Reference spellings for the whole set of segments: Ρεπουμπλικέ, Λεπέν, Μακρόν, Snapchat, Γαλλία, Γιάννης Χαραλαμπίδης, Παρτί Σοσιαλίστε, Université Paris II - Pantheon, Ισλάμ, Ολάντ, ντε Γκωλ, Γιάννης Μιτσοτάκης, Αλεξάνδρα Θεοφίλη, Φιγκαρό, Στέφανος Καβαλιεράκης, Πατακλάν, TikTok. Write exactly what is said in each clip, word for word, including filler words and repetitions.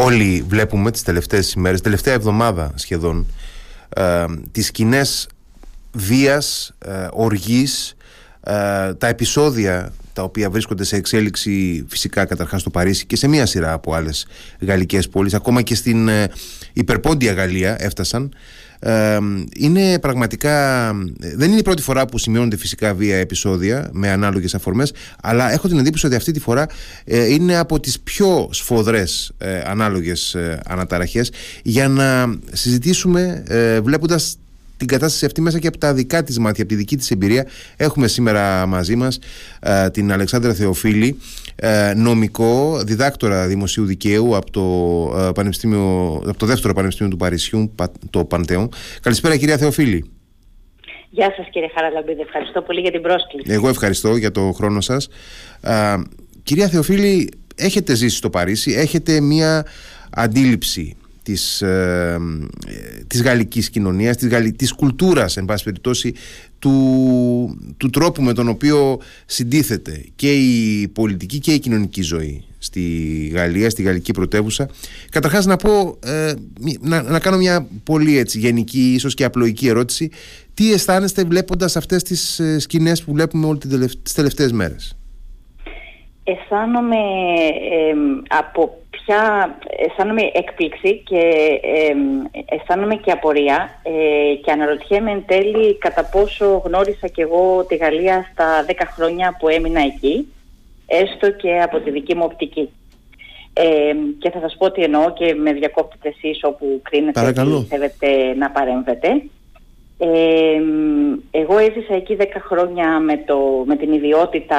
Όλοι βλέπουμε τις τελευταίες ημέρες, τελευταία εβδομάδα σχεδόν, ε, τις σκηνές βίας, ε, οργής, ε, τα επεισόδια τα οποία βρίσκονται σε εξέλιξη φυσικά καταρχάς στο Παρίσι και σε μία σειρά από άλλες γαλλικές πόλεις, ακόμα και στην ε, υπερπόντια Γαλλία έφτασαν. Ε, είναι πραγματικά, δεν είναι η πρώτη φορά που σημειώνονται φυσικά βία επεισόδια με ανάλογες αφορμές, αλλά έχω την εντύπωση ότι αυτή τη φορά ε, είναι από τις πιο σφοδρές ε, ανάλογες ε, αναταραχές, για να συζητήσουμε ε, βλέποντας την κατάσταση αυτή μέσα και από τα δικά της μάτια, από τη δική της εμπειρία. Έχουμε σήμερα μαζί μας ε, την Αλεξάνδρα Θεοφίλη, ε, νομικό, διδάκτορα δημοσίου δικαίου από το, ε, πανεπιστήμιο, από το δεύτερο πανεπιστήμιο του Παρισιού, το Παντέον. Καλησπέρα κυρία Θεοφίλη. Γεια σας κύριε Χαραλαμπίδη, ευχαριστώ πολύ για την πρόσκληση. Εγώ ευχαριστώ για το χρόνο σας. Ε, κυρία Θεοφίλη, έχετε ζήσει στο Παρίσι, έχετε μία αντίληψη Της, ε, της γαλλικής κοινωνίας, της, γαλλι... της κουλτούρας, εν πάση περιπτώσει, του, του τρόπου με τον οποίο συντίθεται και η πολιτική και η κοινωνική ζωή στη Γαλλία, στη γαλλική πρωτεύουσα. Καταρχάς να πω, ε, να, να κάνω μια πολύ έτσι, γενική, ίσως και απλοϊκή ερώτηση. Τι αισθάνεστε βλέποντας αυτές τις σκηνές που βλέπουμε όλες τις τελευταίες μέρες? Αισθάνομαι ε, από πια, αισθάνομαι έκπληξη και ε, αισθάνομαι και απορία ε, και αναρωτιέμαι εν τέλει κατά πόσο γνώρισα και εγώ τη Γαλλία στα δέκα χρόνια που έμεινα εκεί, έστω και από τη δική μου οπτική. Ε, και θα σας πω τι εννοώ και με διακόπτετε εσείς όπου κρίνετε και θέλετε να παρέμβετε. Ε, εγώ έζησα εκεί δέκα χρόνια με, το, με την ιδιότητα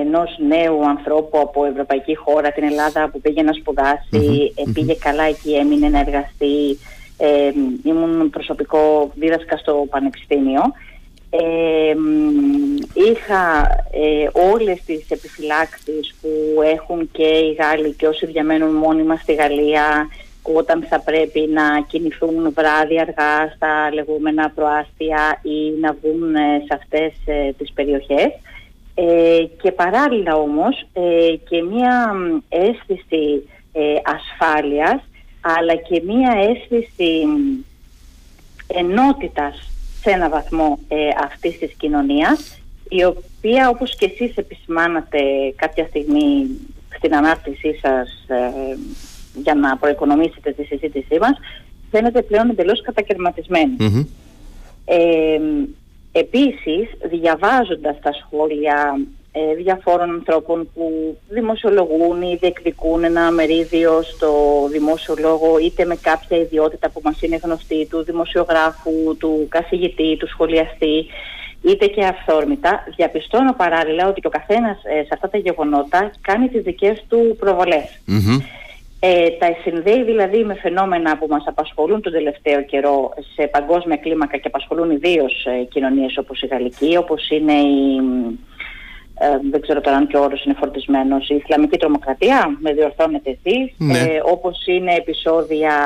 ενός νέου ανθρώπου από ευρωπαϊκή χώρα, την Ελλάδα, που πήγε να σπουδάσει, mm-hmm. πήγε καλά εκεί, έμεινε να εργαστεί, ε, ήμουν προσωπικό, δίδασκα στο πανεπιστήμιο. Ε, είχα ε, όλες τις επιφυλάξεις που έχουν και οι Γάλλοι και όσοι διαμένουν μόνιμα στη Γαλλία, όταν θα πρέπει να κινηθούν βράδυ αργά στα λεγόμενα προάστια ή να βγουν σε αυτές ε, τις περιοχές. Ε, και παράλληλα όμως ε, και μία αίσθηση ε, ασφάλειας, αλλά και μία αίσθηση ενότητας σε ένα βαθμό ε, αυτής της κοινωνίας, η οποία, όπως και εσείς επισημάνατε κάποια στιγμή στην ανάρτησή σας, ε, για να προοικονομήσετε τη συζήτησή μας, φαίνεται πλέον εντελώς κατακαιρματισμένη. Mm-hmm. Ε, επίσης, διαβάζοντας τα σχόλια ε, διαφόρων ανθρώπων που δημοσιολογούν ή διεκδικούν ένα μερίδιο στο δημόσιο λόγο, είτε με κάποια ιδιότητα που μας είναι γνωστή, του δημοσιογράφου, του καθηγητή, του σχολιαστή, είτε και αυθόρμητα, διαπιστώνω παράλληλα ότι ο καθένας ε, σε αυτά τα γεγονότα κάνει τις δικές του προβολές. Mm-hmm. Ε, τα συνδέει δηλαδή με φαινόμενα που μας απασχολούν τον τελευταίο καιρό σε παγκόσμια κλίμακα και απασχολούν ιδίως ε, κοινωνίες όπως η γαλλική, όπως είναι η, ε, δεν ξέρω τώρα αν και ο όρος είναι φορτισμένος, η Ισλαμική τρομοκρατία, με διορθώνετε εσείς, ναι. ε, όπως είναι επεισόδια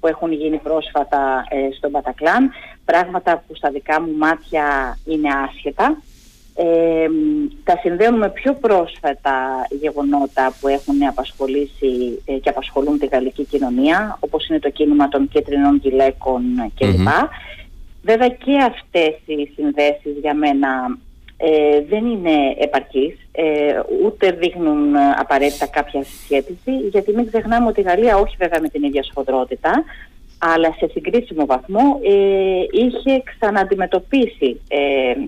που έχουν γίνει πρόσφατα ε, στον Πατακλάν, πράγματα που στα δικά μου μάτια είναι άσχετα. Ε, τα συνδέουμε με πιο πρόσφατα γεγονότα που έχουν απασχολήσει ε, και απασχολούν τη γαλλική κοινωνία, όπως είναι το κίνημα των κίτρινων γυλαίκων κλπ. Mm-hmm. Βέβαια και αυτές οι συνδέσεις για μένα ε, δεν είναι επαρκείς, ε, ούτε δείχνουν απαραίτητα κάποια συσχέτιση, γιατί μην ξεχνάμε ότι η Γαλλία, όχι βέβαια με την ίδια σφοδρότητα, αλλά σε συγκρίσιμο βαθμό ε, είχε ξανααντιμετωπίσει ε,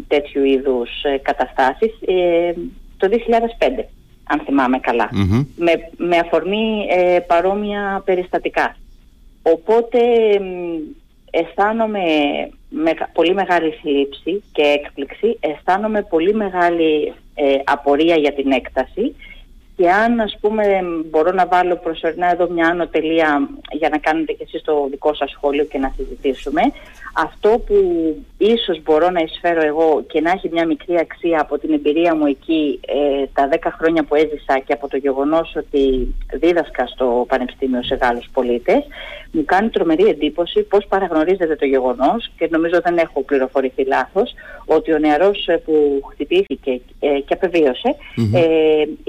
τέτοιου είδους ε, καταστάσεις ε, το δύο χιλιάδες πέντε, αν θυμάμαι καλά, mm-hmm. με, με αφορμή ε, παρόμοια περιστατικά. Οπότε ε, αισθάνομαι με, πολύ μεγάλη θλίψη και έκπληξη, αισθάνομαι πολύ μεγάλη ε, απορία για την έκταση. Και αν, ας πούμε, μπορώ να βάλω προσωρινά εδώ μια άνω τελεία για να κάνετε και εσείς το δικό σας σχόλιο και να συζητήσουμε, αυτό που ίσως μπορώ να εισφέρω εγώ και να έχει μια μικρή αξία από την εμπειρία μου εκεί ε, τα δέκα χρόνια που έζησα και από το γεγονός ότι δίδασκα στο Πανεπιστήμιο σε Γάλλους πολίτες, μου κάνει τρομερή εντύπωση πώς παραγνωρίζεται το γεγονός, και νομίζω δεν έχω πληροφορηθεί λάθος, ότι ο νεαρός που χτυπήθηκε ε, και απεβίωσε, mm-hmm. ε,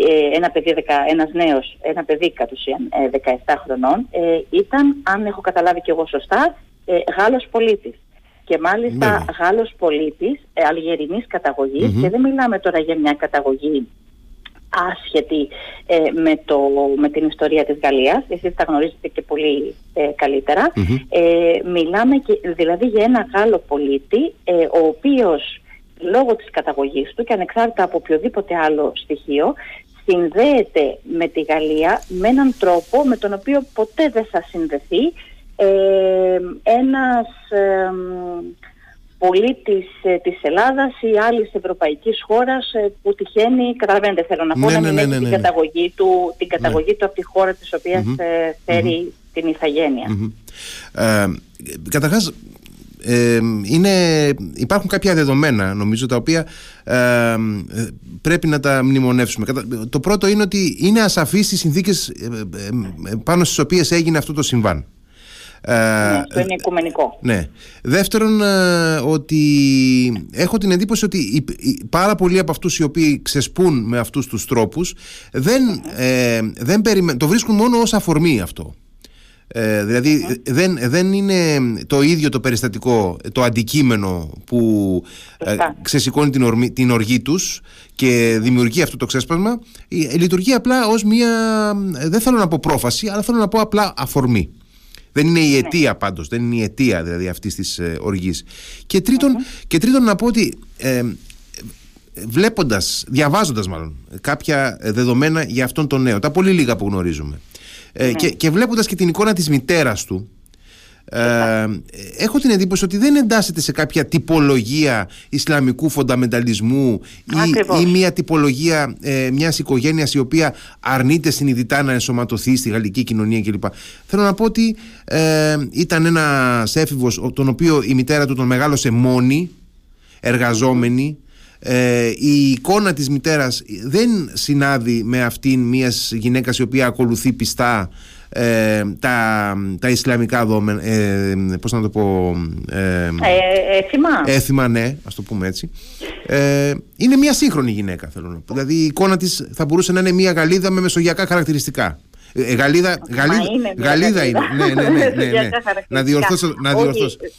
ε, ένα παιδί, ένας νέος, ένα παιδί κατ' ουσίαν ε, δεκαεπτά χρονών, ε, ήταν, αν έχω καταλάβει και εγώ σωστά, ε, Γάλλος πολίτης. Και μάλιστα ναι. Γάλλος πολίτης, ε, αλγερινής καταγωγής, mm-hmm. και δεν μιλάμε τώρα για μια καταγωγή άσχετη ε, με, το, με την ιστορία της Γαλλίας. Εσείς τα γνωρίζετε και πολύ ε, καλύτερα. Mm-hmm. Ε, μιλάμε και, δηλαδή για ένα Γάλλο πολίτη, ε, ο οποίος λόγω της καταγωγής του και ανεξάρτητα από οποιοδήποτε άλλο στοιχείο, συνδέεται με τη Γαλλία με έναν τρόπο με τον οποίο ποτέ δεν θα συνδεθεί Ε, ένας ε, πολίτης ε, της Ελλάδας ή άλλης ευρωπαϊκής χώρας ε, που τυχαίνει, καταλαβαίνετε θέλω να πω, ναι, να μην ναι, ναι, ναι, ναι. την καταγωγή του, την καταγωγή ναι. του από τη χώρα της οποίας mm-hmm. ε, φέρει mm-hmm. την ηθαγένεια. Mm-hmm. Ε, καταρχάς, ε, είναι, υπάρχουν κάποια δεδομένα, νομίζω, τα οποία ε, πρέπει να τα μνημονεύσουμε. Το πρώτο είναι ότι είναι ασαφείς οι συνθήκες ε, ε, πάνω στις οποίες έγινε αυτό το συμβάν. Ε, ναι, αυτό είναι οικουμενικό. Ναι. Δεύτερον, ε, ότι έχω την εντύπωση ότι οι, οι, πάρα πολλοί από αυτούς οι οποίοι ξεσπούν με αυτούς τους τρόπους δεν, ε, δεν περιμέ... το βρίσκουν μόνο ως αφορμή αυτό. Ε, δηλαδή mm-hmm. δεν, δεν είναι το ίδιο το περιστατικό, το αντικείμενο που ε, ξεσηκώνει την, ορμή, την οργή τους και δημιουργεί αυτό το ξέσπασμα. Λειτουργεί απλά ως μια, δεν θέλω να πω πρόφαση, αλλά θέλω να πω απλά αφορμή. Δεν είναι η αιτία πάντως, δεν είναι η αιτία δηλαδή αυτής της ε, οργής. Και τρίτον, mm-hmm. και τρίτον να πω ότι ε, βλέποντας, διαβάζοντας μάλλον κάποια δεδομένα για αυτόν τον νέο, τα πολύ λίγα που γνωρίζουμε, ε, mm-hmm. και, και βλέποντας και την εικόνα της μητέρας του, ε, mm-hmm. ε, έχω την εντύπωση ότι δεν εντάσσεται σε κάποια τυπολογία ισλαμικού φονταμενταλισμού ή, ή μια τυπολογία ε, μιας οικογένειας η οποία αρνείται συνειδητά να ενσωματωθεί στη γαλλική κοινωνία κλπ. Θέλω να πω ότι ε, ήταν ένας έφηβος τον οποίο η μητέρα του τον μεγάλωσε μόνη, εργαζόμενη. Ε, η εικόνα της μητέρας δεν συνάδει με αυτήν μιας γυναίκας η οποία ακολουθεί πιστά Ε, τα, τα ισλαμικά δόμενα, ε, πώς να το πω, ε, έθιμα. Έθιμα, ναι, ας το πούμε έτσι. Ε, είναι μια σύγχρονη γυναίκα, θέλω να πω. Δηλαδή η εικόνα της θα μπορούσε να είναι μια Γαλλίδα με μεσογειακά χαρακτηριστικά. Ε, Γαλλίδα, Γαλλίδα, είναι, Γαλλίδα είναι. Ναι, ναι, ναι, ναι, ναι. Να διορθώσω. Να διορθώσω. Όχι,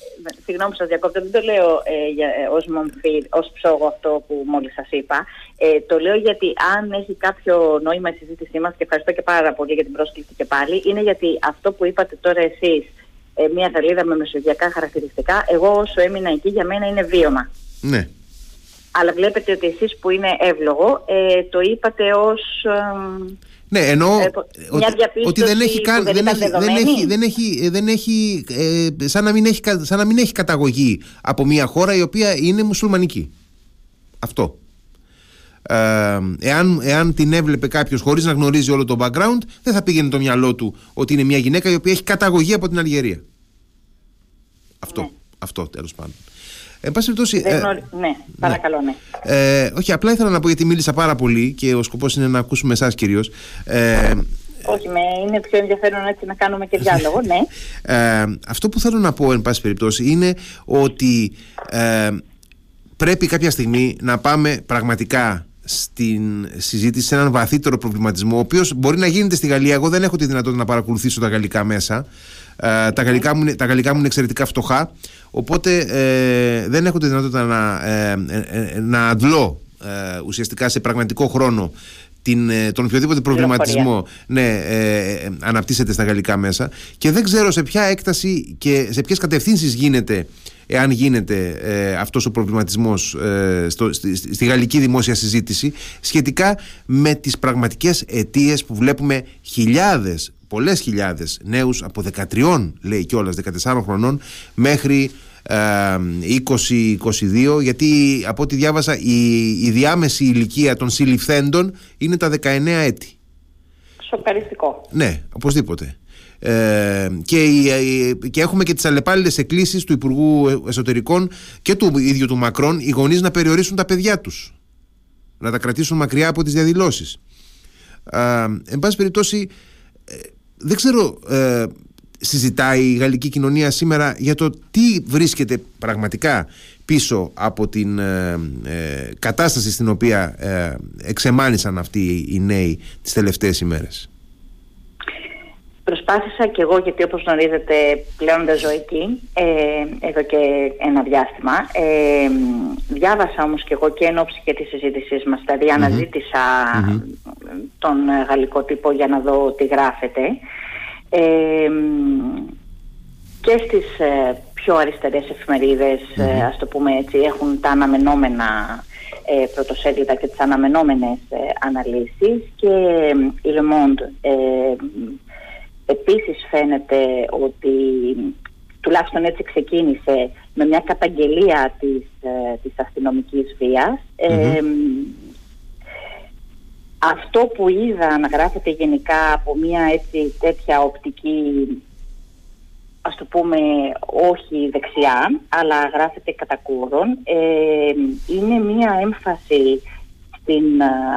συγγνώμη σας διακόπτω, δεν το λέω ε, για, ως μομφή, ως ψόγο αυτό που μόλις σας είπα. Ε, το λέω γιατί αν έχει κάποιο νόημα η συζήτησή μας, και ευχαριστώ και πάρα πολύ για την πρόσκληση και πάλι, είναι γιατί αυτό που είπατε τώρα εσείς, ε, μια Γαλλίδα με μεσογειακά χαρακτηριστικά, εγώ όσο έμεινα εκεί για μένα είναι βίωμα. Ναι. Αλλά βλέπετε ότι εσείς που είναι εύλογο, ε, το είπατε ως... Ε, ναι, εννοώ ε, ότι, ότι δεν έχει καν, δεν, δεν, δεν έχει, δεν έχει, δεν έχει ε, σαν, να μην έχει, σαν να μην έχει καταγωγή από μια χώρα η οποία είναι μουσουλμανική. Αυτό. Ε, εάν, εάν την έβλεπε κάποιος χωρίς να γνωρίζει όλο το background, δεν θα πήγαινε το μυαλό του ότι είναι μια γυναίκα η οποία έχει καταγωγή από την Αλγερία. Αυτό, ναι. Αυτό τέλος πάντων. Εν πάση περιπτώσει. Ε, ναι, παρακαλώ, ναι. Ε, όχι, απλά ήθελα να πω γιατί μίλησα πάρα πολύ και ο σκοπός είναι να ακούσουμε εσάς κυρίως. Ε, όχι, με, είναι πιο ενδιαφέρον έτσι να κάνουμε και διάλογο, ναι. Ε, αυτό που θέλω να πω, εν πάση περιπτώσει, είναι ότι ε, πρέπει κάποια στιγμή να πάμε πραγματικά στην συζήτηση σε έναν βαθύτερο προβληματισμό, ο οποίος μπορεί να γίνεται στη Γαλλία. Εγώ δεν έχω τη δυνατότητα να παρακολουθήσω τα γαλλικά μέσα. Ε, τα, γαλλικά μου, τα γαλλικά μου είναι εξαιρετικά φτωχά, οπότε ε, δεν έχω τη δυνατότητα να, ε, ε, να αντλώ ε, ουσιαστικά σε πραγματικό χρόνο την, ε, τον οποιοδήποτε προβληματισμό ναι, ε, ε, αναπτύσσεται στα γαλλικά μέσα, και δεν ξέρω σε ποια έκταση και σε ποιες κατευθύνσεις γίνεται, εάν γίνεται ε, αυτός ο προβληματισμός ε, στο, στη, στη γαλλική δημόσια συζήτηση σχετικά με τις πραγματικές αιτίες που βλέπουμε χιλιάδες, πολλές χιλιάδες νέους από δεκατρία, λέει κιόλας, δεκατεσσάρων χρονών μέχρι ε, είκοσι είκοσι δύο, γιατί από ό,τι διάβασα η, η διάμεση ηλικία των συλληφθέντων είναι τα δεκαεννέα έτη. Σοκαριστικό. Ναι, οπωσδήποτε. Ε, και, η, και έχουμε και τις αλλεπάλληλες εκκλήσεις του Υπουργού Εσωτερικών και του ίδιου του Μακρόν, οι γονείς να περιορίσουν τα παιδιά τους, να τα κρατήσουν μακριά από τις διαδηλώσεις. Ε, εν πάση περιπτώσει, ε, δεν ξέρω, ε, συζητάει η γαλλική κοινωνία σήμερα για το τι βρίσκεται πραγματικά πίσω από την ε, ε, κατάσταση στην οποία ε, εξεμάνησαν αυτοί οι νέοι τις τελευταίες ημέρες. Προσπάθησα και εγώ, γιατί όπως γνωρίζετε πλέον δεν ζω εκεί ε, εδώ και ένα διάστημα, ε, διάβασα όμως και εγώ και εν ώψη και της συζήτησής μας, δηλαδή mm-hmm. αναζήτησα mm-hmm. τον γαλλικό τύπο για να δω τι γράφεται, ε, και στις πιο αριστερές εφημερίδες, mm-hmm. ας το πούμε έτσι, έχουν τα αναμενόμενα ε, πρωτοσέλιδα και τις αναμενόμενες ε, αναλύσεις, και η Le Monde ε, επίσης φαίνεται ότι, τουλάχιστον έτσι ξεκίνησε, με μια καταγγελία της, ε, της αστυνομικής βίας. Mm-hmm. Ε, αυτό που είδα να γράφεται γενικά από μια έτσι τέτοια οπτική, ας το πούμε όχι δεξιά, αλλά γράφεται κατά κούρον, ε, είναι μια έμφαση στην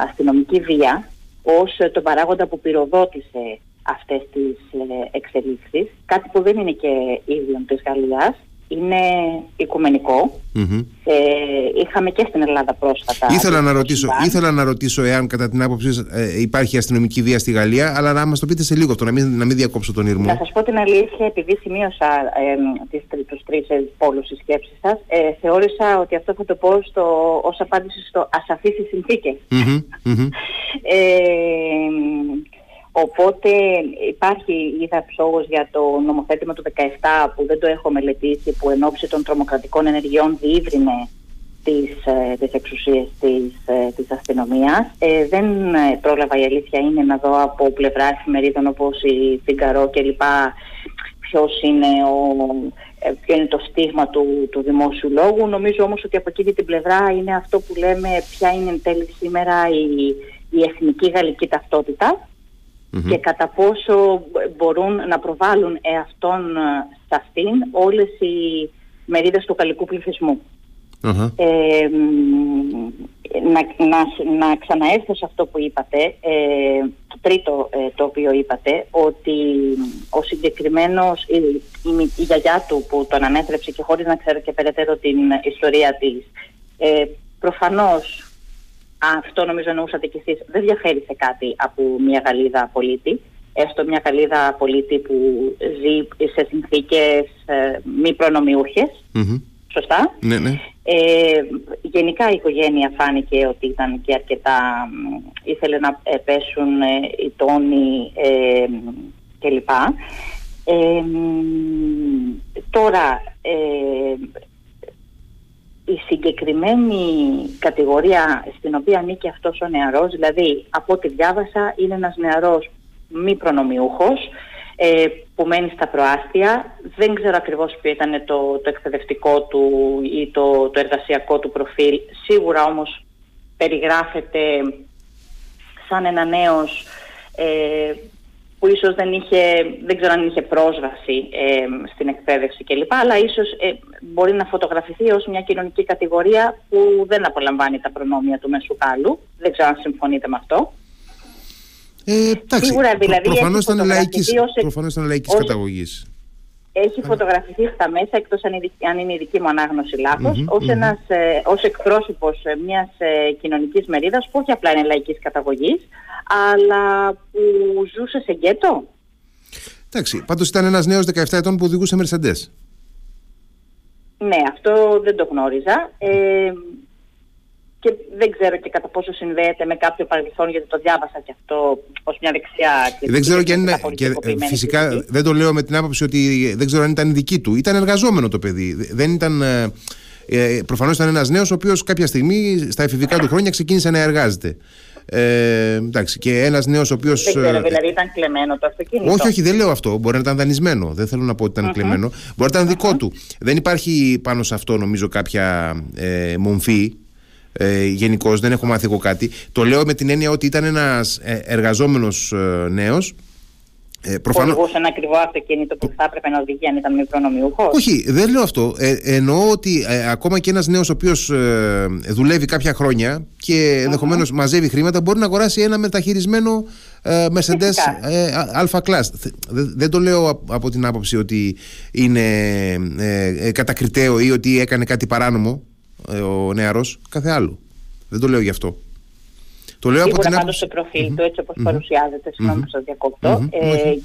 αστυνομική βία ως τον παράγοντα που πυροδότησε αυτές τις εξελίξεις, κάτι που δεν είναι και ίδιο της Γαλλίας, είναι οικουμενικό. Mm-hmm. Ε, είχαμε και στην Ελλάδα πρόσφατα. Ήθελα να, ρωτήσω, ήθελα να ρωτήσω εάν κατά την άποψή σας ε, υπάρχει αστυνομική βία στη Γαλλία, αλλά να μας το πείτε σε λίγο αυτό, να μην, να μην διακόψω τον ήρμο. Να σας πω την αλήθεια, επειδή σημείωσα ε, τις, τους τρεις πόλους της σκέψης σας, ε, θεώρησα ότι αυτό θα το πω στο, ως απάντηση στο ασαφείς συνθήκες. Mm-hmm. Mm-hmm. ε, Οπότε υπάρχει, είδα ψόγος για το νομοθέτημα του δεκαεπτά που δεν το έχω μελετήσει, που εν ώψη των τρομοκρατικών ενεργειών διήβρινε τις, τις εξουσίες της, της αστυνομίας. Ε, δεν πρόλαβα, η αλήθεια είναι, να δω από πλευρά εφημερίδων όπως η Φιγκαρό κλπ. Ποιος είναι, ο, ποιο είναι το στίγμα του, του δημόσιου λόγου. Νομίζω όμως ότι από εκείνη την πλευρά είναι αυτό που λέμε ποια είναι εν τέλει σήμερα η, η εθνική γαλλική ταυτότητα. Mm-hmm. Και κατά πόσο μπορούν να προβάλλουν εαυτόν σε αυτήν όλες οι μερίδες του γαλλικού πληθυσμού. Uh-huh. Ε, να, να, να ξαναέρθω σε αυτό που είπατε, ε, το τρίτο ε, το οποίο είπατε, ότι ο συγκεκριμένος, η, η, η γιαγιά του που τον ανέτρεψε, και χωρίς να ξέρω και περαιτέρω την ιστορία της, ε, προφανώς, αυτό νομίζω εννοούσατε κι εσείς, δεν διαφέρει σε κάτι από μια Γαλλίδα πολίτη, έστω μια Γαλλίδα πολίτη που ζει σε συνθήκες ε, μη προνομιούχες. Mm-hmm. Σωστά. Ναι, ναι. Ε, γενικά η οικογένεια φάνηκε ότι ήταν και αρκετά, ήθελε να πέσουν ε, οι τόνοι ε, κλπ. Ε, τώρα... Ε, η συγκεκριμένη κατηγορία στην οποία ανήκει αυτός ο νεαρός, δηλαδή από ό,τι διάβασα είναι ένας νεαρός μη προνομιούχος ε, που μένει στα προάστια. Δεν ξέρω ακριβώς ποιο ήταν το, το εκπαιδευτικό του ή το, το εργασιακό του προφίλ. Σίγουρα όμως περιγράφεται σαν ένα νέος ε, που ίσως δεν είχε, δεν ξέρω αν είχε πρόσβαση ε, στην εκπαίδευση κλπ. Αλλά ίσως ε, μπορεί να φωτογραφηθεί ως μια κοινωνική κατηγορία που δεν απολαμβάνει τα προνόμια του μεσουκάλου. Δεν ξέρω αν συμφωνείτε με αυτό. Ε, τάξη, σίγουρα δηλαδή προ, προφανώς έχει ήταν λαϊκής καταγωγής. Έχει φωτογραφηθεί στα μέσα, εκτός αν, αν είναι η δική μου ανάγνωση λάθος, mm-hmm, ως, mm-hmm. ένας, ε, ως εκπρόσωπος μιας ε, κοινωνικής μερίδας που όχι απλά είναι λαϊκής καταγωγής, αλλά που ζούσε σε γκέτο. Εντάξει, πάντως ήταν ένας νέος δεκαεπτά ετών που οδηγούσε Μερσεντές. Ναι, αυτό δεν το γνώριζα. Ε, και δεν ξέρω και κατά πόσο συνδέεται με κάποιο παρελθόν, γιατί το διάβασα και αυτό ως μια δεξιά. Και δεν ξέρω και αν είναι. Και φυσικά δική. Δεν το λέω με την άποψη ότι δεν ξέρω αν ήταν δική του. Ήταν εργαζόμενο το παιδί. Δεν ήταν. Ε, προφανώς ήταν ένας νέος ο οποίος κάποια στιγμή στα εφηβικά του χρόνια ξεκίνησε να εργάζεται. Ε, εντάξει, και ένας νέος ο οποίος. Δεν ξέρω, δηλαδή ήταν κλεμμένο το αυτοκίνητο. Όχι, όχι, δεν λέω αυτό. Μπορεί να ήταν δανεισμένο. Δεν θέλω να πω ότι ήταν mm-hmm. κλεμμένο. Μπορεί να ήταν δικό mm-hmm. του. Δεν υπάρχει πάνω σε αυτό νομίζω κάποια ε, μομφή. Ε, γενικώς, δεν έχω μάθει εγώ κάτι. Το λέω με την έννοια ότι ήταν ένας εργαζόμενος νέος Ε, προφανώς... Οδηγούσε ένα ακριβό αυτοκίνητο που θα έπρεπε να οδηγεί αν ήταν μη προνομιούχος. Όχι, δεν λέω αυτό. Ε, εννοώ ότι ε, ακόμα και ένας νέος ο οποίος ε, δουλεύει κάποια χρόνια και ενδεχομένως uh-huh. μαζεύει χρήματα, μπορεί να αγοράσει ένα μεταχειρισμένο ε, Mercedes Alpha Class. Δεν, δεν το λέω από, από την άποψη ότι είναι ε, ε, κατακριτέο ή ότι έκανε κάτι παράνομο ε, ο νεαρός, κάθε άλλο. Δεν το λέω γι' αυτό. Σίγουρα πάντως το προφίλ του, έτσι όπως παρουσιάζεται, συγγνώμη που σας διακόπτω,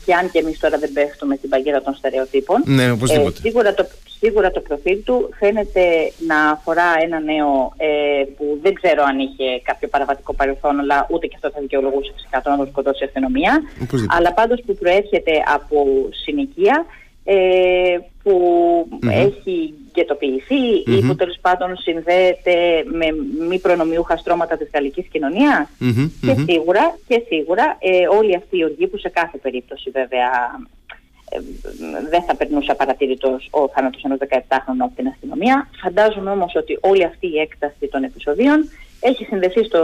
και αν και εμείς τώρα δεν πέφτουμε στην παγίδα των στερεοτύπων, ναι, οπωσδήποτε. Ε, σίγουρα, το, σίγουρα το προφίλ του φαίνεται να αφορά ένα νέο ε, που δεν ξέρω αν είχε κάποιο παραβατικό παρελθόν, αλλά ούτε και αυτό θα δικαιολογούσε φυσικά το να το σκοτώσει η αστυνομία, οπωσδήποτε. Αλλά πάντως που προέρχεται από συνοικία ε, που mm-hmm. έχει γκετοποιηθεί mm-hmm. ή που τέλος πάντων συνδέεται με μη προνομιούχα στρώματα της γαλλικής κοινωνίας mm-hmm. και σίγουρα, και σίγουρα ε, όλοι αυτοί οι οργοί που σε κάθε περίπτωση βέβαια ε, δεν θα περνούσε απαρατήρητος ο θάνατος ενός δεκαεπτάχρονου από την αστυνομία. Φαντάζομαι όμως ότι όλη αυτή η έκταση των επεισοδίων έχει συνδεθεί στο,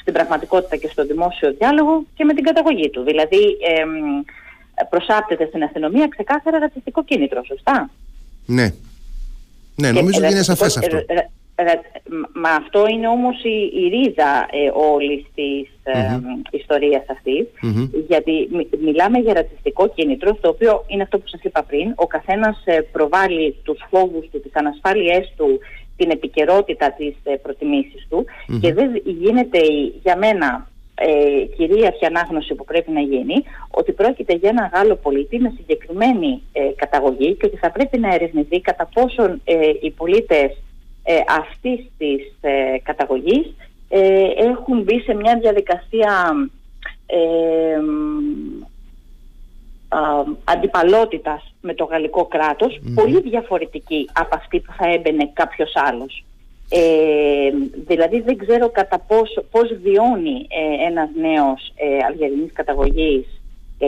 στην πραγματικότητα και στο δημόσιο διάλογο και με την καταγωγή του. Δηλαδή ε, ε, προσάπτεται στην αστυνομία ξεκάθαρα ρατσιστικό κίνητρο, σωστά? Ναι, ναι, νομίζω ότι είναι σαφές αυτό. Ρα, ρα, ρα, μα αυτό είναι όμως η, η ρίζα ε, όλης της mm-hmm. ε, ιστορίας αυτής, mm-hmm. γιατί μι, μιλάμε για ρατσιστικό κίνητρο, στο οποίο είναι αυτό που σας είπα πριν, ο καθένας ε, προβάλλει τους φόβους του, τις ανασφάλειές του, την επικαιρότητα της ε, προτιμήσεις του mm-hmm. και δεν γίνεται για μένα... Ε, κυρίαρχη ανάγνωση που πρέπει να γίνει ότι πρόκειται για ένα Γάλλο πολίτη με συγκεκριμένη ε, καταγωγή και ότι θα πρέπει να ερευνηθεί κατά πόσον ε, οι πολίτες ε, αυτής της ε, καταγωγής ε, έχουν μπει σε μια διαδικασία ε, α, αντιπαλότητας με το γαλλικό κράτος mm-hmm. πολύ διαφορετική από αυτή που θα έμπαινε κάποιος άλλος. Ε, δηλαδή δεν ξέρω κατά πώς, πώς βιώνει ε, ένας νέος ε, αλγερινής καταγωγής ε,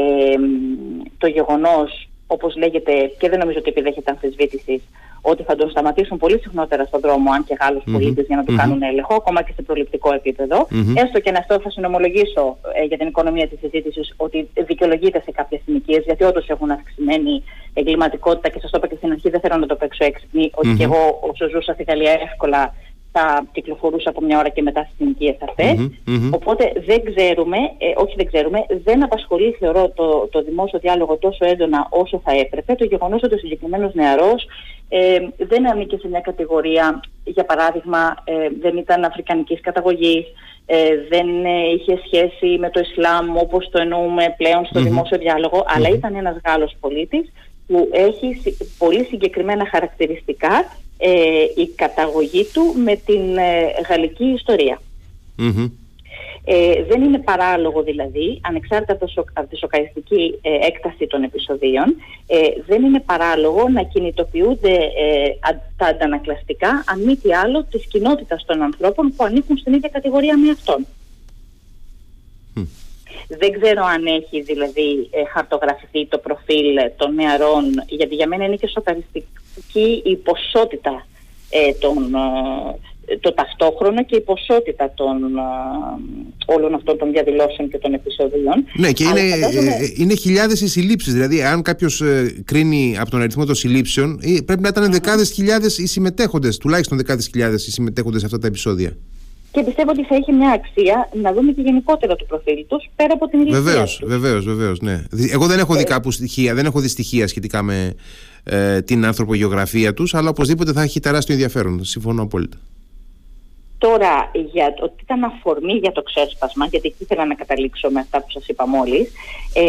το γεγονός, όπως λέγεται, και δεν νομίζω ότι επιδέχεται αμφισβήτησης, ότι θα τον σταματήσουν πολύ συχνότερα στον δρόμο αν και Γάλλους mm-hmm. πολίτες για να του mm-hmm. κάνουν έλεγχο, ακόμα και σε προληπτικό επίπεδο mm-hmm. έστω και να αυτό θα συνομολογήσω ε, για την οικονομία της συζήτησης ότι δικαιολογείται σε κάποιες συνοικίες, γιατί όντως έχουν αυξημένη εγκληματικότητα και σας το είπα και στην αρχή, δεν θέλω να το παίξω έξυπνη ότι mm-hmm. και εγώ όσο ζούσα στη Γαλλία εύκολα θα κυκλοφορούσα από μια ώρα και μετά στις συνοικίες αυτές. Mm-hmm, mm-hmm. Οπότε δεν ξέρουμε, ε, όχι δεν ξέρουμε, δεν απασχολεί θεωρώ το, το δημόσιο διάλογο τόσο έντονα όσο θα έπρεπε το γεγονός ότι ο συγκεκριμένος νεαρός ε, δεν ανήκε σε μια κατηγορία, για παράδειγμα ε, δεν ήταν αφρικανικής καταγωγής, ε, δεν ε, είχε σχέση με το Ισλάμ όπως το εννοούμε πλέον στο mm-hmm. δημόσιο διάλογο, mm-hmm. αλλά ήταν ένας Γάλλος πολίτης που έχει πολύ συγκεκριμένα χαρακτηριστικά Ε, η καταγωγή του με την ε, γαλλική ιστορία. Mm-hmm. Ε, δεν είναι παράλογο δηλαδή, ανεξάρτητα από, σο, από τη σοκαριστική ε, έκταση των επεισοδίων, ε, δεν είναι παράλογο να κινητοποιούνται ε, αν, τα αντανακλαστικά, αν μη τι άλλο, της κοινότητας των ανθρώπων που ανήκουν στην ίδια κατηγορία με αυτόν. Mm. Δεν ξέρω αν έχει δηλαδή ε, χαρτογραφηθεί το προφίλ ε, των νεαρών, γιατί για μένα είναι και σοκαριστική η ποσότητα ε, των, ε, το ταυτόχρονο και η ποσότητα των ε, όλων αυτών των διαδηλώσεων και των επεισοδίων. Ναι, και είναι, φαντάζομαι... ε, είναι χιλιάδες οι συλλήψεις. Δηλαδή, αν κάποιος ε, κρίνει από τον αριθμό των συλλήψεων, πρέπει να ήταν δεκάδες χιλιάδες οι συμμετέχοντες, τουλάχιστον δεκάδες χιλιάδες οι συμμετέχοντες σε αυτά τα επεισόδια. Και πιστεύω ότι θα έχει μια αξία να δούμε και γενικότερα το προφίλ τους πέρα από την ηλικία. Βεβαίως, βεβαίως, βεβαίως, ναι. Εγώ δεν έχω δει κάπου στοιχεία, δεν έχω δει στοιχεία σχετικά με ε, την ανθρωπογεωγραφία τους, αλλά οπωσδήποτε θα έχει τεράστιο ενδιαφέρον. Συμφωνώ απόλυτα. Τώρα, για το ότι ήταν αφορμή για το ξέσπασμα, γιατί εκεί ήθελα να καταλήξω με αυτά που σας είπα μόλις, ε,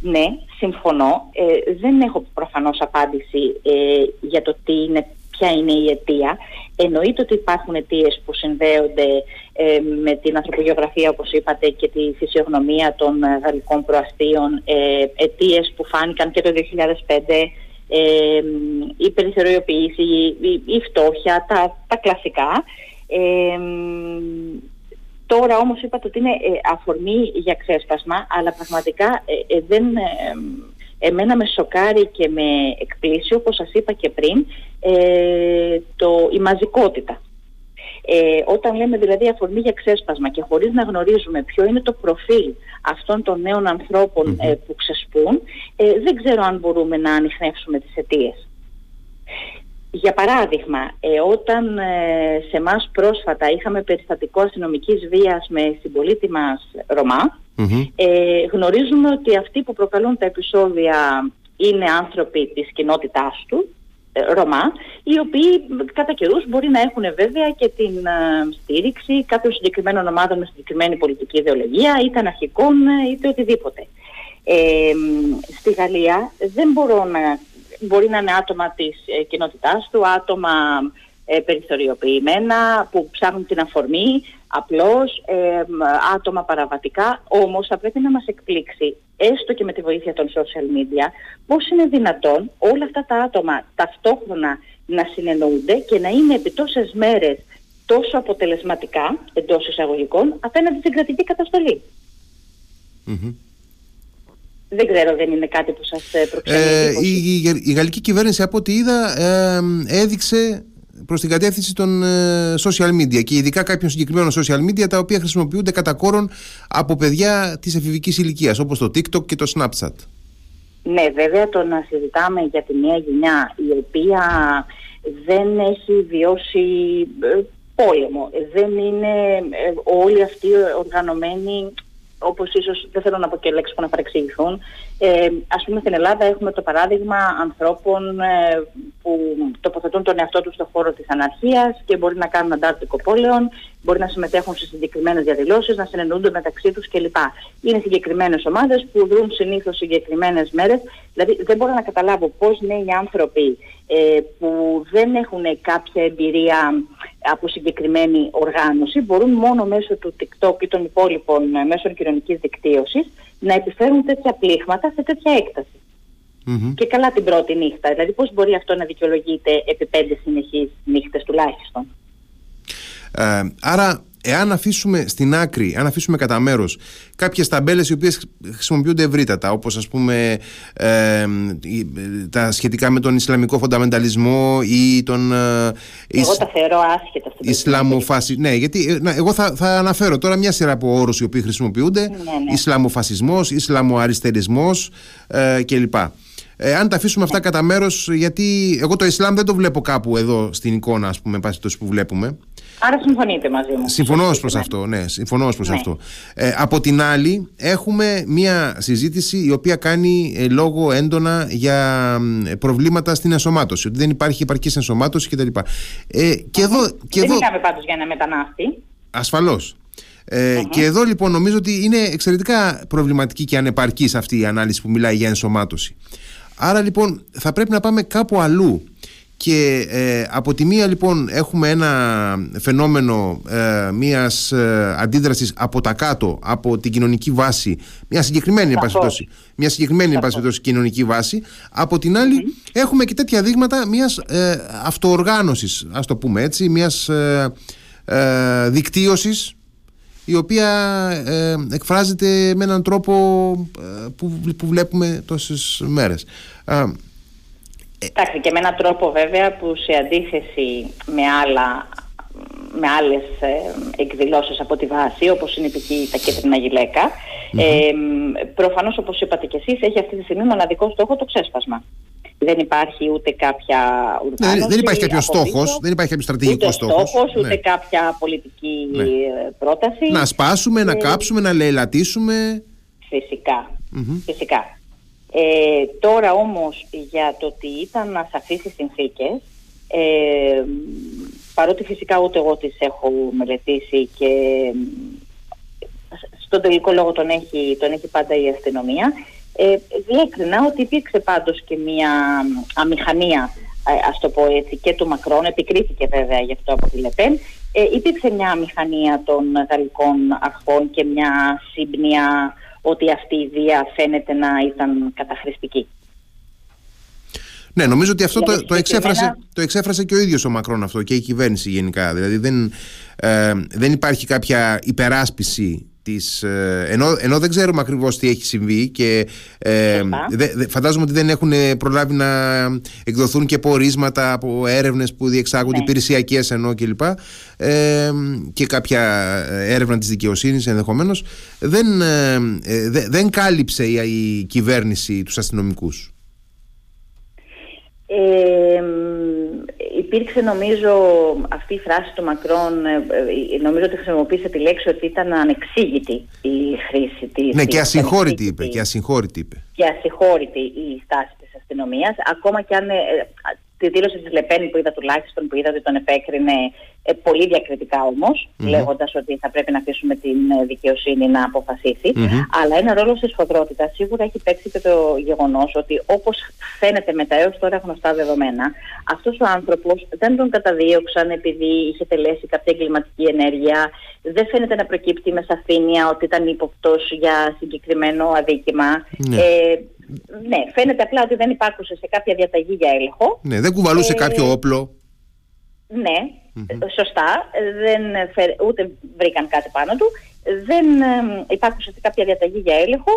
ναι, συμφωνώ. Ε, δεν έχω προφανώς απάντηση ε, για το τι είναι, ποια είναι η αιτία. Εννοείται ότι υπάρχουν αιτίες που συνδέονται ε, με την ανθρωπογεωγραφία, όπως είπατε, και τη φυσιογνωμία των γαλλικών προαστίων, ε, αιτίες που φάνηκαν και το δύο χιλιάδες πέντε, ε, η περιθωριοποίηση, η, η φτώχεια, τα, τα κλασικά. Ε, τώρα όμως είπατε ότι είναι αφορμή για ξέσπασμα, αλλά πραγματικά ε, ε, δεν... Ε, Εμένα με σοκάρει και με εκπλήσει, όπως σας είπα και πριν, ε, το, η μαζικότητα. Ε, όταν λέμε δηλαδή αφορμή για ξέσπασμα και χωρίς να γνωρίζουμε ποιο είναι το προφίλ αυτών των νέων ανθρώπων mm-hmm. ε, που ξεσπούν, ε, δεν ξέρω αν μπορούμε να ανιχνεύσουμε τις αιτίες. Για παράδειγμα, ε, όταν ε, σε εμάς πρόσφατα είχαμε περιστατικό αστυνομικής βίας με συμπολίτη μας Ρωμά, mm-hmm. ε, γνωρίζουμε ότι αυτοί που προκαλούν τα επεισόδια είναι άνθρωποι της κοινότητάς του, Ρωμά, οι οποίοι κατά καιρούς μπορεί να έχουν βέβαια και την ε, στήριξη κάποιων συγκεκριμένων ομάδων με συγκεκριμένη πολιτική ιδεολογία, είτε αναρχικών είτε οτιδήποτε. Ε, στη Γαλλία δεν μπορώ να, μπορεί να είναι άτομα της ε, κοινότητάς του, άτομα ε, περιθωριοποιημένα που ψάχνουν την αφορμή, απλώς ε, άτομα παραβατικά, όμως θα πρέπει να μας εκπλήξει, έστω και με τη βοήθεια των social media, πώς είναι δυνατόν όλα αυτά τα άτομα ταυτόχρονα να συνεννοούνται και να είναι επί τόσες μέρες τόσο αποτελεσματικά, εντός εισαγωγικών, απέναντι στην κρατική καταστολή. Mm-hmm. Δεν ξέρω, δεν είναι κάτι που σας προξενεί. Ε, η, η, η γαλλική κυβέρνηση, από ό,τι είδα, ε, έδειξε προς την κατεύθυνση των ε, social media και ειδικά κάποιων συγκεκριμένων social media, τα οποία χρησιμοποιούνται κατά κόρον από παιδιά της εφηβικής ηλικίας, όπως το TikTok και το Snapchat. Ναι, βέβαια, το να συζητάμε για τη νέα γενιά η οποία δεν έχει βιώσει ε, πόλεμο, δεν είναι ε, όλοι αυτοί οργανωμένοι, όπως ίσως, δεν θέλω να πω και λέξεις που να παρεξηγηθούν. Ε, ας πούμε, στην Ελλάδα έχουμε το παράδειγμα ανθρώπων ε, που τοποθετούν τον εαυτό τους στον χώρο της αναρχίας και μπορεί να κάνουν αντάρτικο πόλεων, μπορεί να συμμετέχουν σε συγκεκριμένες διαδηλώσεις, να συνεννοούνται μεταξύ τους κλπ. Είναι συγκεκριμένες ομάδες που δρουν συνήθως συγκεκριμένες μέρες. Δηλαδή, δεν μπορώ να καταλάβω πώς νέοι άνθρωποι ε, που δεν έχουν κάποια εμπειρία από συγκεκριμένη οργάνωση μπορούν μόνο μέσω του TikTok ή των υπόλοιπων μέσων κοινωνικής δικτύωσης να επιφέρουν τέτοια πλήγματα σε τέτοια έκταση. Mm-hmm. Και καλά την πρώτη νύχτα. Δηλαδή, πώς μπορεί αυτό να δικαιολογείται επί πέντε συνεχείς νύχτες τουλάχιστον. Ε, άρα, εάν αφήσουμε στην άκρη, αν αφήσουμε κατά μέρος κάποιες ταμπέλες οι οποίες χρησιμοποιούνται ευρύτατα, όπως ας πούμε ε, τα σχετικά με τον Ισλαμικό φονταμενταλισμό ή τον... Ε, εγώ τα θεωρώ άσχετα. Ισλαμοφασι... Ναι, γιατί να, εγώ θα, θα αναφέρω τώρα μια σειρά από όρους οι οποίοι χρησιμοποιούνται. Ναι, ναι. Ισλαμοφασισμός, Ισλαμοαριστερισμός ε, κλπ. Ε, αν τα αφήσουμε αυτά κατά μέρος, γιατί εγώ το Ισλάμ δεν το βλέπω κάπου εδώ στην εικόνα, ας πούμε, πάση που βλέπουμε. Άρα συμφωνείτε μαζί μου. Συμφωνώ ως προς αυτό, ναι, συμφωνώ ως προς ναι. αυτό. Ε, από την άλλη, έχουμε μια συζήτηση η οποία κάνει ε, λόγο έντονα για ε, προβλήματα στην ενσωμάτωση, ότι δεν υπάρχει επαρκής ενσωμάτωση κτλ. Ε, και εδώ, και δεν εδώ... μιλάμε πάντως για ένα μετανάστη. Ασφαλώς. Ε, mm-hmm. Και εδώ λοιπόν νομίζω ότι είναι εξαιρετικά προβληματική και ανεπαρκής αυτή η ανάλυση που μιλάει για ενσωμάτωση. Άρα λοιπόν θα πρέπει να πάμε κάπου αλλού. Και ε, από τη μία λοιπόν έχουμε ένα φαινόμενο ε, μιας ε, αντίδρασης από τα κάτω, από την κοινωνική βάση, μια συγκεκριμένη επασπιτώση, μια συγκεκριμένη επασπιτώση κοινωνική βάση. Από την άλλη mm-hmm. έχουμε και τέτοια δείγματα μιας ε, αυτοοργάνωσης, ας το πούμε έτσι, μιας ε, ε, δικτύωσης, η οποία ε, εκφράζεται με έναν τρόπο ε, που, που βλέπουμε τόσες μέρες. Εντάξει, και με έναν τρόπο βέβαια που σε αντίθεση με, άλλα, με άλλες ε, εκδηλώσεις από τη βάση, όπως είναι η τα κίτρινα γυλαίκα, mm-hmm. ε, προφανώς, όπως είπατε και εσείς, έχει αυτή τη στιγμή μοναδικό στόχο το ξέσπασμα. Δεν υπάρχει ούτε κάποια οργάνωση. Ναι, δεν υπάρχει κάποιο στόχος, δεν υπάρχει κάποιο στρατηγικό στόχος. Ούτε στόχος, ναι. ούτε κάποια πολιτική ναι. πρόταση. Να σπάσουμε, ε, να κάψουμε, να λαιλατίσουμε. Φυσικά, mm-hmm. φυσικά. Ε, τώρα όμως για το ότι ήταν ασαφείς οι συνθήκες, ε, παρότι φυσικά ούτε εγώ τις έχω μελετήσει και στον τελικό λόγο τον έχει, τον έχει πάντα η αστυνομία, ε, διέκρινα ότι υπήρξε πάντως και μια αμηχανία, ας το πω έτσι, και του Μακρόν, επικρίθηκε βέβαια γι' αυτό από τη Λεπέν, ε, υπήρξε μια αμηχανία των γαλλικών αρχών και μια σύμπνοια ότι αυτή η βία φαίνεται να ήταν καταχρηστική. Ναι, νομίζω ότι αυτό το, το, εξέφρασε, το εξέφρασε και ο ίδιος ο Μακρόν αυτό και η κυβέρνηση γενικά. Δηλαδή δεν, ε, δεν υπάρχει κάποια υπεράσπιση Της, ενώ, ενώ δεν ξέρουμε ακριβώς τι έχει συμβεί και ε, δε, δε, φαντάζομαι ότι δεν έχουν προλάβει να εκδοθούν και πορίσματα από έρευνες που διεξάγονται, ναι, υπηρεσιακές ενώ κλπ. Ε, και κάποια έρευνα της δικαιοσύνης ενδεχομένως. Δεν, ε, δε, δεν κάλυψε η, η κυβέρνηση τους αστυνομικούς. Ε, υπήρξε, νομίζω, αυτή η φράση του Μακρόν, νομίζω ότι χρησιμοποίησε τη λέξη ότι ήταν ανεξήγητη η χρήση της. Ναι, και ασυγχώρητη είπε, και ασυγχώρητη είπε. Και ασυγχώρητη η στάση της αστυνομίας, ακόμα και αν ε, τη δήλωση της Λεπέν που είδα τουλάχιστον, που είδα ότι τον επέκρινε ε, πολύ διακριτικά όμως, mm-hmm. λέγοντας ότι θα πρέπει να αφήσουμε την δικαιοσύνη να αποφασίσει, mm-hmm. αλλά ένα ρόλο στη σφοδρότητα σίγουρα έχει παίξει και το γεγονός ότι, όπως φαίνεται με τα έως τώρα γνωστά δεδομένα, αυτός ο άνθρωπος δεν τον καταδίωξαν επειδή είχε τελέσει κάποια εγκληματική ενέργεια, δεν φαίνεται να προκύπτει με σαφήνεια ότι ήταν ύποπτος για συγκεκριμένο αδίκημα. Mm-hmm. Ε, ναι, φαίνεται απλά ότι δεν υπάρχουσε σε κάποια διαταγή για έλεγχο. Ναι, δεν κουβαλούσε ε, κάποιο όπλο. Ναι, mm-hmm. σωστά. Δεν, ούτε βρήκαν κάτι πάνω του. Δεν ε, υπάρχουσε σε κάποια διαταγή για έλεγχο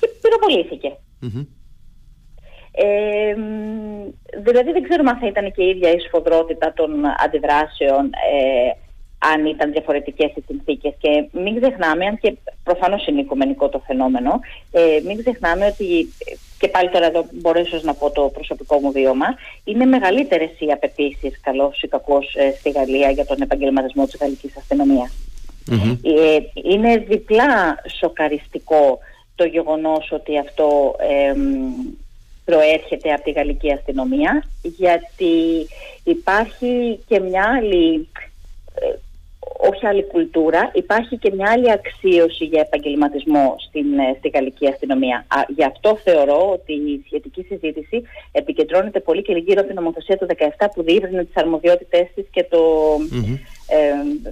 και πυροβολήθηκε. Mm-hmm. Ε, δηλαδή δεν ξέρουμε αν θα ήταν και η ίδια η σφοδρότητα των αντιδράσεων ε, αν ήταν διαφορετικές οι συνθήκες. Και μην ξεχνάμε, αν και προφανώς είναι οικουμενικό το φαινόμενο, ε, μην ξεχνάμε ότι, και πάλι τώρα εδώ μπορώ ίσως να πω το προσωπικό μου βίωμα, είναι μεγαλύτερες οι απαιτήσεις, καλώς ή κακώς, ε, στη Γαλλία για τον επαγγελματισμό της γαλλικής αστυνομίας. Mm-hmm. Ε, είναι διπλά σοκαριστικό το γεγονός ότι αυτό ε, προέρχεται από τη γαλλική αστυνομία, γιατί υπάρχει και μια άλλη... Ε, όχι άλλη κουλτούρα, υπάρχει και μια άλλη αξίωση για επαγγελματισμό στην, στην γαλλική αστυνομία. Α, γι' αυτό θεωρώ ότι η σχετική συζήτηση επικεντρώνεται πολύ και γύρω από την νομοθεσία του δεκαεπτά που διεύρυνε τις αρμοδιότητές της και το, mm-hmm. ε,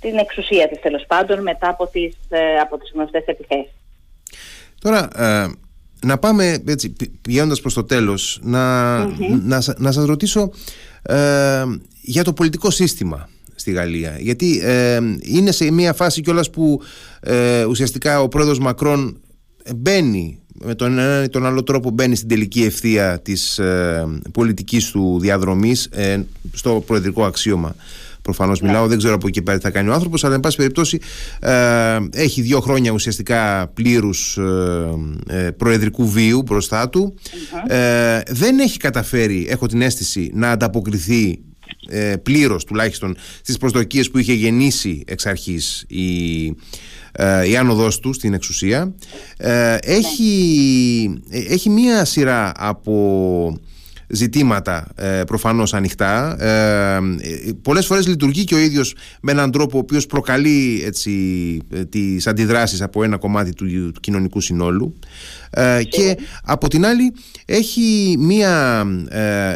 την εξουσία της, τέλος πάντων, μετά από τις, ε, από τις γνωστές επιθέσεις. Τώρα... Ε... Να πάμε, έτσι, πηγαίνοντας προς το τέλος, να, mm-hmm. να, να σας ρωτήσω ε, για το πολιτικό σύστημα στη Γαλλία. Γιατί ε, είναι σε μια φάση κιόλας που ε, ουσιαστικά ο πρόεδρος Μακρόν μπαίνει, με τον έναν ή τον άλλο τρόπο μπαίνει στην τελική ευθεία της ε, πολιτικής του διαδρομής, ε, στο προεδρικό αξίωμα. Προφανώς yeah. μιλάω, δεν ξέρω από εκεί πέρα τι θα κάνει ο άνθρωπος, αλλά εν πάση περιπτώσει ε, έχει δύο χρόνια ουσιαστικά πλήρους ε, προεδρικού βίου μπροστά του. Mm-hmm. Ε, δεν έχει καταφέρει, έχω την αίσθηση, να ανταποκριθεί ε, πλήρως τουλάχιστον στις προσδοκίες που είχε γεννήσει εξ αρχής η, ε, η άνοδος του στην εξουσία. Ε, έχει, ε, έχει μία σειρά από... ζητήματα προφανώς ανοιχτά. Πολλές φορές λειτουργεί και ο ίδιος με έναν τρόπο ο οποίος προκαλεί, έτσι, τις αντιδράσεις από ένα κομμάτι του, του κοινωνικού συνόλου, και από την άλλη έχει μία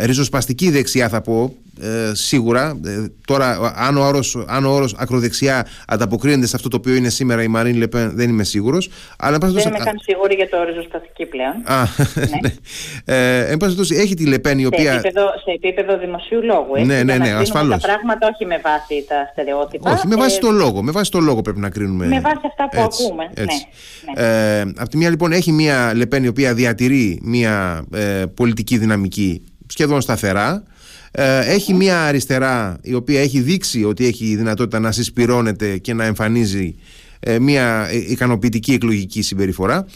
ριζοσπαστική δεξιά, θα πω, σίγουρα. Τώρα αν ο όρος, αν ο όρος ακροδεξιά ανταποκρίνεται σε αυτό το οποίο είναι σήμερα η Μαρίν Λεπέν, δεν είμαι σίγουρος, αλλά δεν είμαι καν σίγουρη για το ριζοσπαστική πλέον. Εν πάση περιπτώσει έχει τη Λεπέν, η οποία... σε, σε επίπεδο δημοσίου λόγου, έτσι, ναι, ναι, ναι, ασφαλώς, τα πράγματα όχι με βάση τα στερεότυπα, όχι, με βάση ε... το λόγο, με βάση το λόγο πρέπει να κρίνουμε, με βάση αυτά που έτσι, ακούμε, έτσι. Ναι, ναι. Ε, από τη μία λοιπόν έχει μια Λεπέν η οποία διατηρεί μια ε, πολιτική δυναμική σχεδόν σταθερά. Έχει μια αριστερά η οποία έχει δείξει ότι έχει δυνατότητα να συσπυρώνεται και να εμφανίζει μια ικανοποιητική εκλογική συμπεριφορά,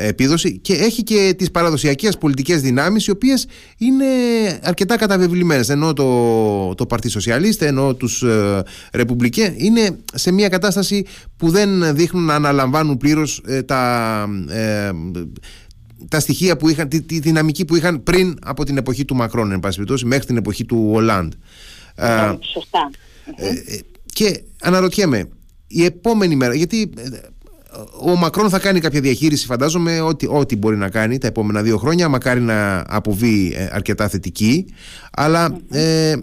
επίδοση, και έχει και τις παραδοσιακές πολιτικές δυνάμεις οι οποίες είναι αρκετά καταβεβλημένες, ενώ το, το Παρτί Σοσιαλίστε, ενώ τους ε, Ρεπουμπλικέ είναι σε μια κατάσταση που δεν δείχνουν να αναλαμβάνουν πλήρως ε, τα... Ε, τα στοιχεία που είχαν, τη, τη δυναμική που είχαν πριν από την εποχή του Μακρόν, εν πάση περιπτώσει, μέχρι την εποχή του Ολάντ. Ε, ε, σωστά. Ε, και αναρωτιέμαι, η επόμενη μέρα, γιατί ο Μακρόν θα κάνει κάποια διαχείριση, φαντάζομαι, ό,τι, ό,τι μπορεί να κάνει τα επόμενα δύο χρόνια, μακάρι να αποβεί αρκετά θετική, αλλά ε,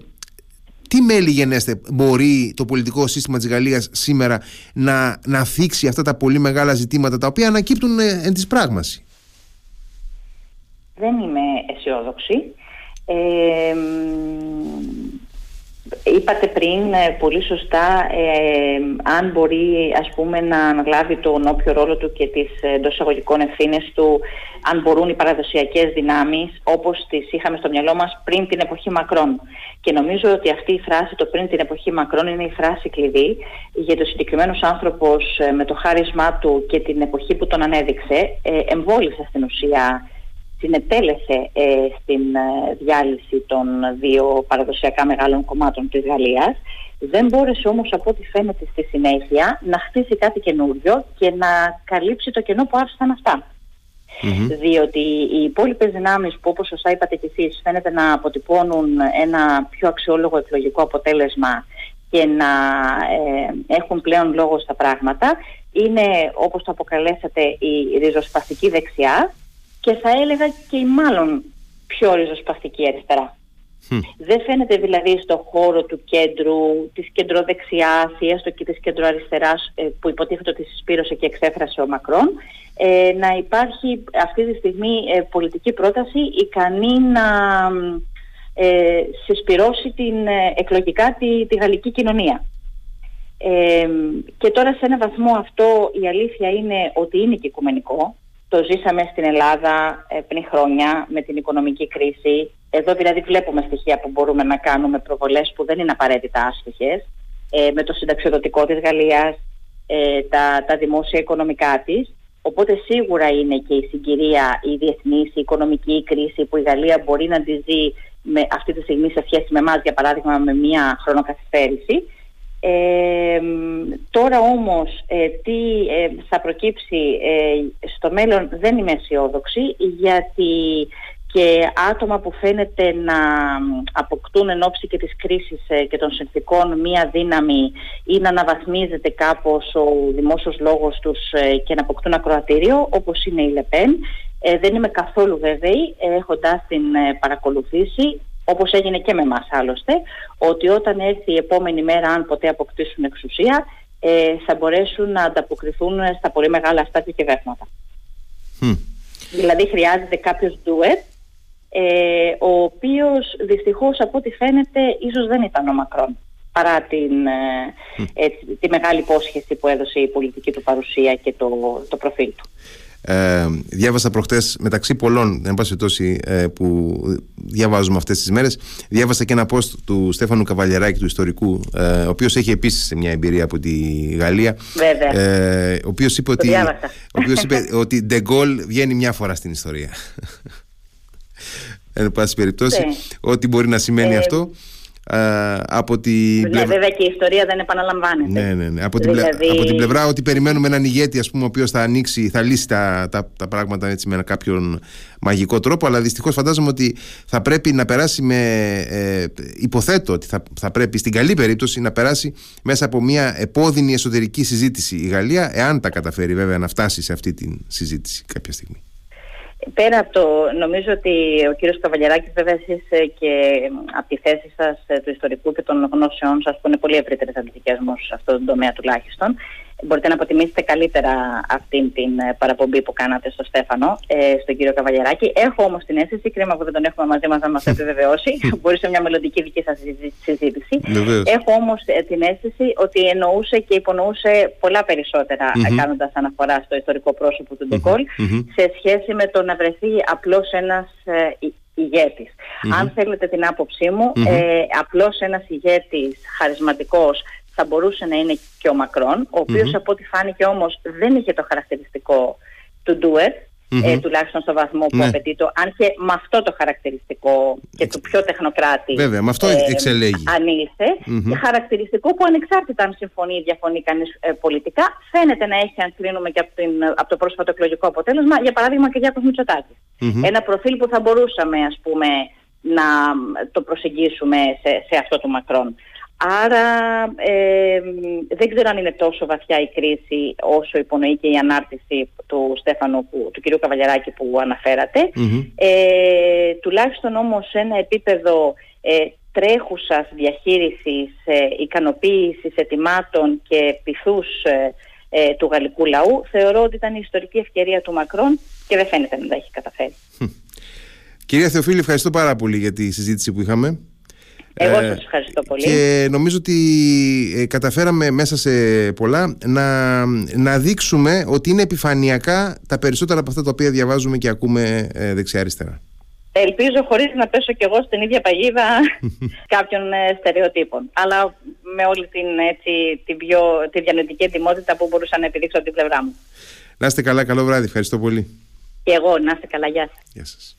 τι μέλη γενέστε, μπορεί το πολιτικό σύστημα της Γαλλίας σήμερα να, να θίξει αυτά τα πολύ μεγάλα ζητήματα τα οποία ανακύπτουν ε, εν της πράγμαση? Δεν είμαι αισιόδοξη. Ε, Είπατε πριν ε, πολύ σωστά ε, αν μπορεί ας πούμε να αναλάβει τον όποιο ρόλο του και τις εντός εισαγωγικών ευθύνες του, αν μπορούν οι παραδοσιακές δυνάμεις όπως τις είχαμε στο μυαλό μας πριν την εποχή Μακρόν. Και νομίζω ότι αυτή η φράση, το πριν την εποχή Μακρόν, είναι η φράση κλειδί, γιατί ο συγκεκριμένος άνθρωπος με το χάρισμά του και την εποχή που τον ανέδειξε ε, εμβόλησε στην ουσία, συνετέλεσε ε, στην ε, διάλυση των δύο παραδοσιακά μεγάλων κομμάτων της Γαλλίας. Δεν μπόρεσε όμως από ό,τι φαίνεται στη συνέχεια να χτίσει κάτι καινούριο και να καλύψει το κενό που άφησαν αυτά. Mm-hmm. Διότι οι υπόλοιπες δυνάμεις που, όπως σωστά είπατε κι εσείς, φαίνεται να αποτυπώνουν ένα πιο αξιόλογο εκλογικό αποτέλεσμα και να ε, έχουν πλέον λόγο στα πράγματα, είναι, όπως το αποκαλέσατε, η ριζοσπαστική δεξιά και θα έλεγα και η μάλλον πιο ριζοσπαστική αριστερά. Mm. Δεν φαίνεται δηλαδή στον χώρο του κέντρου, της κεντροδεξιάς ή έστω και της κεντροαριστεράς που υποτίθεται ότι συσπήρωσε και εξέφρασε ο Μακρόν, να υπάρχει αυτή τη στιγμή πολιτική πρόταση ικανή να συσπηρώσει την, εκλογικά τη, τη γαλλική κοινωνία. Ε, και τώρα σε έναν βαθμό αυτό η αλήθεια είναι ότι είναι και οικουμενικό. Το ζήσαμε στην Ελλάδα ε, πριν χρόνια με την οικονομική κρίση. Εδώ δηλαδή βλέπουμε στοιχεία που μπορούμε να κάνουμε προβολές που δεν είναι απαραίτητα άσχετες ε, με το συνταξιοδοτικό της Γαλλίας, ε, τα, τα δημόσια οικονομικά της. Οπότε σίγουρα είναι και η συγκυρία, η διεθνής, η οικονομική κρίση που η Γαλλία μπορεί να τη ζει με, αυτή τη στιγμή σε σχέση με εμάς, για παράδειγμα, με μια χρονοκαθυστέρηση. Ε, τώρα όμως ε, τι ε, θα προκύψει ε, στο μέλλον δεν είμαι αισιόδοξη, γιατί και άτομα που φαίνεται να αποκτούν εν ώψη και της κρίσης ε, και των συνθηκών μία δύναμη ή να αναβαθμίζεται κάπως ο δημόσιος λόγος τους ε, και να αποκτούν ακροατήριο όπως είναι η Λεπέν, ε, δεν είμαι καθόλου βέβαιη ε, έχοντας την ε, παρακολουθήσει, όπως έγινε και με εμάς άλλωστε, ότι όταν έρθει η επόμενη μέρα, αν ποτέ αποκτήσουν εξουσία, ε, θα μπορέσουν να ανταποκριθούν στα πολύ μεγάλα αυτά και δέσματα. Mm. Δηλαδή χρειάζεται κάποιος ντουέτ, ε, ο οποίος δυστυχώς από ό,τι φαίνεται ίσως δεν ήταν ο Μακρόν, παρά την, ε, ε, τη μεγάλη υπόσχεση που έδωσε η πολιτική του παρουσία και το, το προφίλ του. Ε, διάβασα προχτές, μεταξύ πολλών, εν πάση τόση, ε, που διαβάζουμε αυτές τις μέρες, διάβασα και ένα post του Στέφανου Καβαλιεράκη, του ιστορικού, ε, ο οποίος έχει επίσης μια εμπειρία από τη Γαλλία. Βέβαια. Ε, ο οποίος είπε, ότι, ο οποίος είπε ότι ντε Γκωλ βγαίνει μια φορά στην ιστορία. Εν πάση περιπτώσει, ό,τι μπορεί να σημαίνει ε. αυτό. Από τη ναι, πλευ... βέβαια και η ιστορία δεν επαναλαμβάνεται. Ναι, ναι, ναι. Από, την δηλαδή... πλε... από την πλευρά ότι περιμένουμε έναν ηγέτη, ας πούμε, ο οποίος θα ανοίξει, θα λύσει τα, τα, τα πράγματα έτσι, με κάποιον μαγικό τρόπο, αλλά δυστυχώς φαντάζομαι ότι θα πρέπει να περάσει με. Ε, υποθέτω ότι θα, θα πρέπει στην καλή περίπτωση να περάσει μέσα από μια επώδυνη εσωτερική συζήτηση η Γαλλία, εάν τα καταφέρει βέβαια να φτάσει σε αυτή τη συζήτηση κάποια στιγμή. Πέρα από το, νομίζω ότι ο κύριος Καβαλιεράκης, βέβαια εσείς και από τη θέση σας του ιστορικού και των γνώσεων σας, που είναι πολύ ευρύτερες από τις δικές μου σε αυτόν τον τομέα τουλάχιστον, μπορείτε να αποτιμήσετε καλύτερα αυτήν την παραπομπή που κάνατε στο Στέφανο, στον κύριο Καβαλιεράκη. Έχω όμως την αίσθηση, κρίμα που δεν τον έχουμε μαζί μας να μας επιβεβαιώσει, μπορεί σε μια μελλοντική δική σας συζήτηση. Έχω όμως την αίσθηση ότι εννοούσε και υπονοούσε πολλά περισσότερα, κάνοντας αναφορά στο ιστορικό πρόσωπο του ντε Γκωλ, σε σχέση με το να βρεθεί απλώς ένας ηγέτης. Αν θέλετε την άποψή μου, απλώς ένας ηγέτης χαρισματικός θα μπορούσε να είναι και ο Μακρόν, ο οποίος mm-hmm. από ό,τι φάνηκε όμως δεν είχε το χαρακτηριστικό του ντουέτ, mm-hmm. ε, τουλάχιστον στο βαθμό που ναι. απαιτεί το, αν και με αυτό το χαρακτηριστικό και Εξ... του πιο τεχνοκράτη. Βέβαια, με αυτό ε, εξελέγει. Ανήλθε. Mm-hmm. Χαρακτηριστικό που ανεξάρτητα αν συμφωνεί ή διαφωνεί κανείς ε, πολιτικά, φαίνεται να έχει, αν κρίνουμε και από, την, από το πρόσφατο εκλογικό αποτέλεσμα, για παράδειγμα και Γιάννη Μιτσοτάκη. Mm-hmm. Ένα προφίλ που θα μπορούσαμε, ας πούμε, να το προσεγγίσουμε σε, σε αυτό του Μακρόν. Άρα ε, δεν ξέρω αν είναι τόσο βαθιά η κρίση όσο υπονοεί και η ανάρτηση του Στέφανου, που, του κυρίου Καβαλιεράκη που αναφέρατε. Mm-hmm. Ε, τουλάχιστον όμως ένα επίπεδο ε, τρέχουσας διαχείρισης, ε, ικανοποίησης ετοιμάτων και πειθούς ε, του γαλλικού λαού, θεωρώ ότι ήταν η ιστορική ευκαιρία του Μακρόν και δεν φαίνεται να τα έχει καταφέρει. Κυρία Θεοφίλη, ευχαριστώ πάρα πολύ για τη συζήτηση που είχαμε. Εγώ σας ευχαριστώ πολύ. Και νομίζω ότι καταφέραμε μέσα σε πολλά να, να δείξουμε ότι είναι επιφανειακά τα περισσότερα από αυτά τα οποία διαβάζουμε και ακούμε δεξιά-αριστερά. Ελπίζω χωρίς να πέσω κι εγώ στην ίδια παγίδα κάποιων στερεοτύπων. Αλλά με όλη την, έτσι, την πιο, τη διανοητική ετοιμότητα που μπορούσα να επιδείξω από την πλευρά μου. Να είστε καλά, καλό βράδυ. Ευχαριστώ πολύ. Και εγώ, να είστε καλά. Γεια σας. Γεια σας.